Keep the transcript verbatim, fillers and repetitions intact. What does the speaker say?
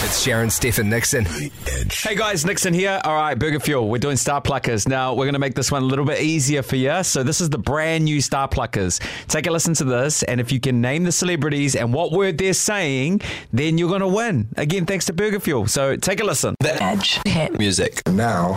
It's Sharon, Steph and Nixon. The Edge. Hey guys, Nixon here. All right, Burger Fuel. We're doing Star Pluckers. Now, we're going to make this one a little bit easier for you. So this is the brand new Star Pluckers. Take a listen to this, and if you can name the celebrities and what word they're saying, then you're going to win. Again, thanks to Burger Fuel. So take a listen. The Edge. Hit music. Now.